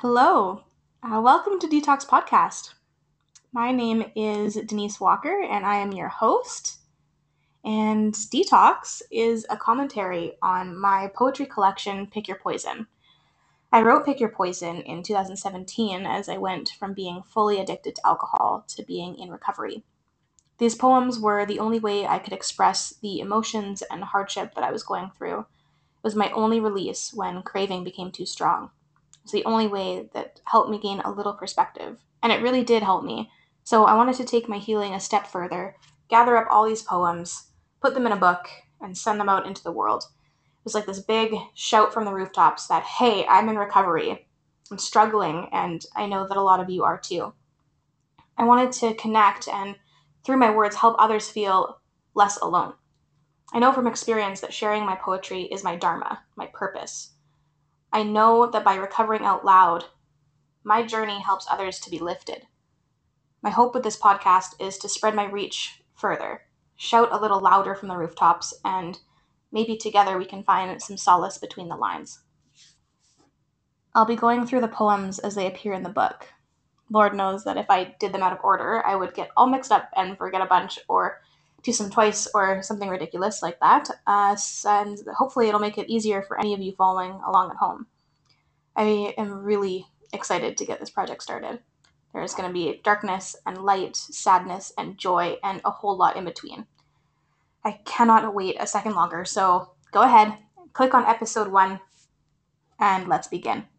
Hello, welcome to Detox Podcast. My name is Denise Walker and I am your host. And Detox is a commentary on my poetry collection, Pick Your Poison. I wrote Pick Your Poison in 2017 as I went from being fully addicted to alcohol to being in recovery. These poems were the only way I could express the emotions and hardship that I was going through. It was my only release when craving became too strong. It's the only way that helped me gain a little perspective, and it really did help me. So I wanted to take my healing a step further, gather up all these poems, put them in a book, and send them out into the world. It was like this big shout from the rooftops that, hey, I'm in recovery, I'm struggling, and I know that a lot of you are too. I wanted to connect and, through my words, help others feel less alone. I know from experience that sharing my poetry is my dharma, my purpose. I know that by recovering out loud, my journey helps others to be lifted. My hope with this podcast is to spread my reach further, shout a little louder from the rooftops, and maybe together we can find some solace between the lines. I'll be going through the poems as they appear in the book. Lord knows that if I did them out of order, I would get all mixed up and forget a bunch or do some twice or something ridiculous like that, and hopefully it'll make it easier for any of you following along at home. I am really excited to get this project started. There's going to be darkness and light, sadness and joy, and a whole lot in between. I cannot wait a second longer, so go ahead, click on episode 1, and let's begin.